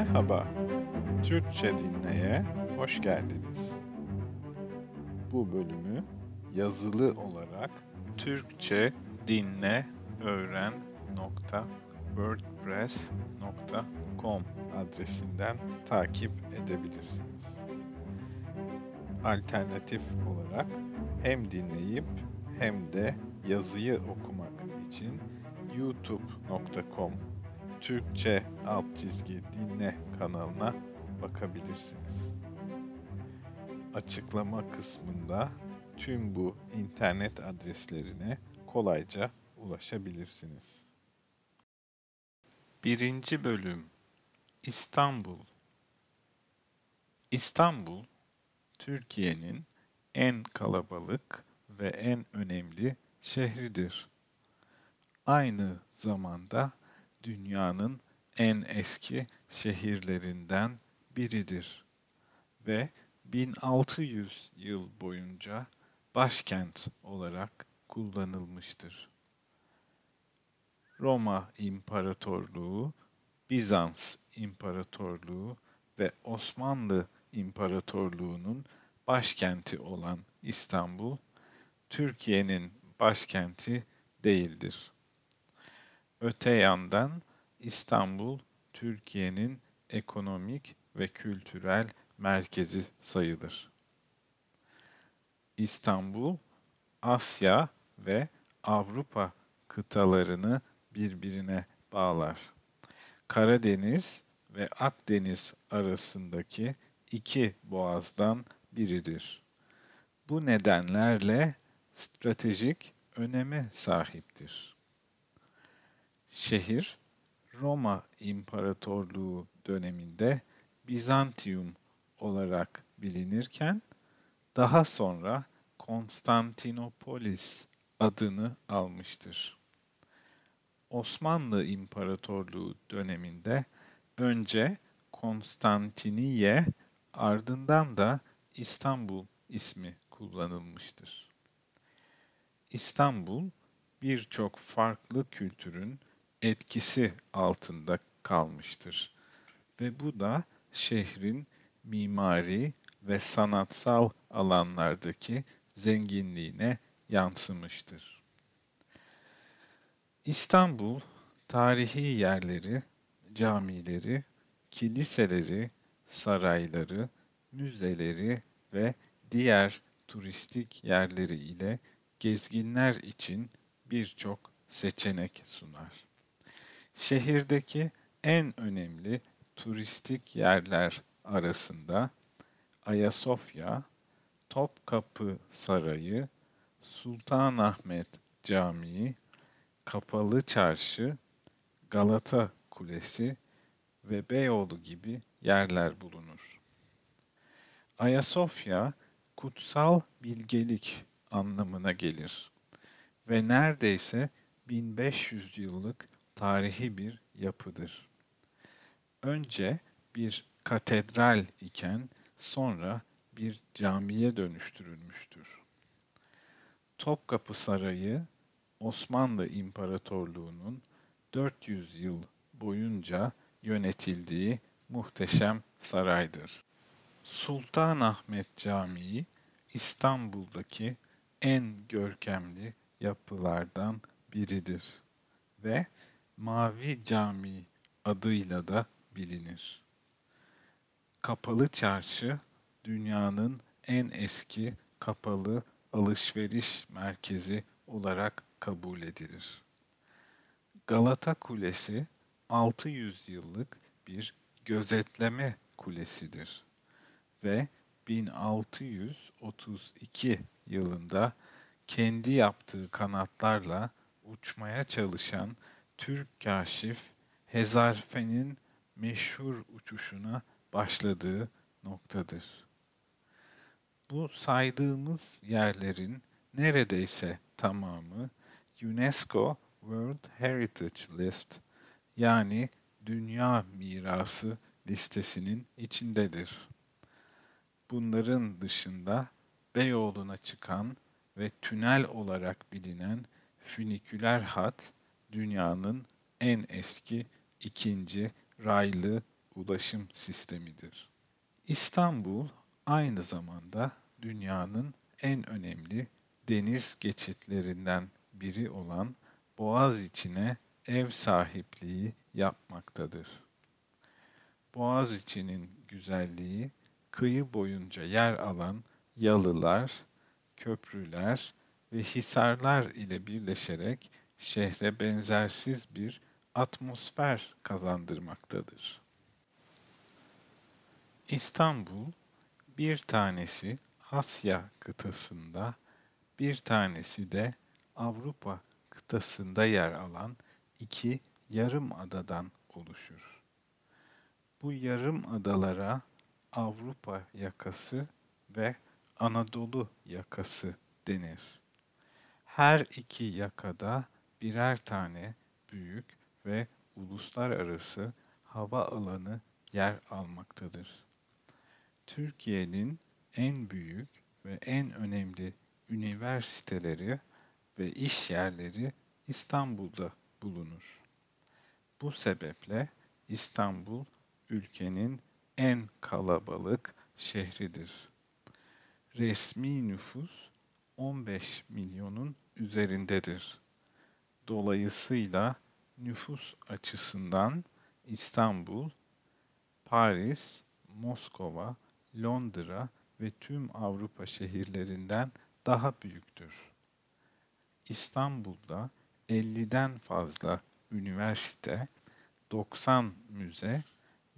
Merhaba, Türkçe Dinle'ye hoş geldiniz. Bu bölümü yazılı olarak Türkçe Dinle Öğren.wordpress.com adresinden takip edebilirsiniz. Alternatif olarak hem dinleyip hem de yazıyı okumak için youtube.com Türkçe /dinle kanalına bakabilirsiniz. Açıklama kısmında tüm bu internet adreslerine kolayca ulaşabilirsiniz. 1. Bölüm İstanbul. İstanbul, Türkiye'nin en kalabalık ve en önemli şehridir. Aynı zamanda dünyanın en eski şehirlerinden biridir ve 1600 yıl boyunca başkent olarak kullanılmıştır. Roma İmparatorluğu, Bizans İmparatorluğu ve Osmanlı İmparatorluğu'nun başkenti olan İstanbul, Türkiye'nin başkenti değildir. Öte yandan İstanbul, Türkiye'nin ekonomik ve kültürel merkezi sayılır. İstanbul, Asya ve Avrupa kıtalarını birbirine bağlar. Karadeniz ve Akdeniz arasındaki 2 boğazdan biridir. Bu nedenlerle stratejik öneme sahiptir. Şehir, Roma İmparatorluğu döneminde Bizantium olarak bilinirken, daha sonra Konstantinopolis adını almıştır. Osmanlı İmparatorluğu döneminde önce Konstantiniye, ardından da İstanbul ismi kullanılmıştır. İstanbul, birçok farklı kültürün etkisi altında kalmıştır ve bu da şehrin mimari ve sanatsal alanlardaki zenginliğine yansımıştır. İstanbul, tarihi yerleri, camileri, kiliseleri, sarayları, müzeleri ve diğer turistik yerleri ile gezginler için birçok seçenek sunar. Şehirdeki en önemli turistik yerler arasında Ayasofya, Topkapı Sarayı, Sultanahmet Camii, Kapalı Çarşı, Galata Kulesi ve Beyoğlu gibi yerler bulunur. Ayasofya, kutsal bilgelik anlamına gelir ve neredeyse 1500 yıllık tarihi bir yapıdır. Önce bir katedral iken sonra bir camiye dönüştürülmüştür. Topkapı Sarayı, Osmanlı İmparatorluğu'nun 400 yıl boyunca yönetildiği muhteşem saraydır. Sultanahmet Camii, İstanbul'daki en görkemli yapılardan biridir ve Mavi Cami adıyla da bilinir. Kapalı Çarşı, dünyanın en eski kapalı alışveriş merkezi olarak kabul edilir. Galata Kulesi, 600 yıllık bir gözetleme kulesidir ve 1632 yılında kendi yaptığı kanatlarla uçmaya çalışan Türk kaşif Hezarfen'in meşhur uçuşuna başladığı noktadır. Bu saydığımız yerlerin neredeyse tamamı UNESCO World Heritage List, yani Dünya Mirası listesinin içindedir. Bunların dışında Beyoğlu'na çıkan ve tünel olarak bilinen füniküler hat, dünyanın en eski 2. raylı ulaşım sistemidir. İstanbul aynı zamanda dünyanın en önemli deniz geçitlerinden biri olan Boğaziçi'ne ev sahipliği yapmaktadır. Boğaziçi'nin güzelliği, kıyı boyunca yer alan yalılar, köprüler ve hisarlar ile birleşerek şehre benzersiz bir atmosfer kazandırmaktadır. İstanbul, bir tanesi Asya kıtasında, bir tanesi de Avrupa kıtasında yer alan iki yarım adadan oluşur. Bu yarım adalara Avrupa yakası ve Anadolu yakası denir. Her iki yakada birer tane büyük ve uluslararası hava alanı yer almaktadır. Türkiye'nin en büyük ve en önemli üniversiteleri ve iş yerleri İstanbul'da bulunur. Bu sebeple İstanbul ülkenin en kalabalık şehridir. Resmi nüfus 15 milyonun üzerindedir. Dolayısıyla nüfus açısından İstanbul, Paris, Moskova, Londra ve tüm Avrupa şehirlerinden daha büyüktür. İstanbul'da 50'den fazla üniversite, 90 müze,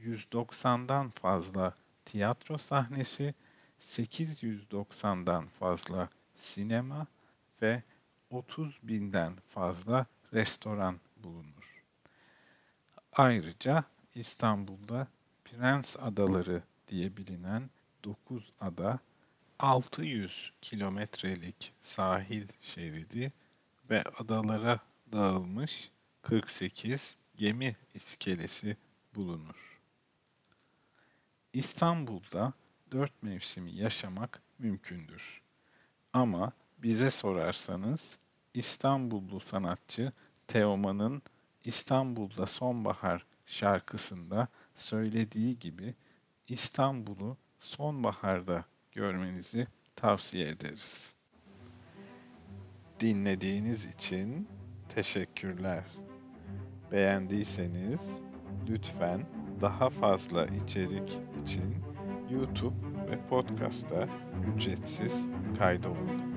190'dan fazla tiyatro sahnesi, 890'dan fazla sinema ve 30.000'den fazla restoran bulunur. Ayrıca İstanbul'da Prens Adaları diye bilinen 9 ada, 600 kilometrelik sahil şeridi ve adalara dağılmış 48 gemi iskelesi bulunur. İstanbul'da 4 mevsimi yaşamak mümkündür. Ama bize sorarsanız İstanbullu sanatçı Teoman'ın İstanbul'da Sonbahar şarkısında söylediği gibi İstanbul'u sonbaharda görmenizi tavsiye ederiz. Dinlediğiniz için teşekkürler. Beğendiyseniz lütfen daha fazla içerik için YouTube ve podcast'ta ücretsiz kaydolun.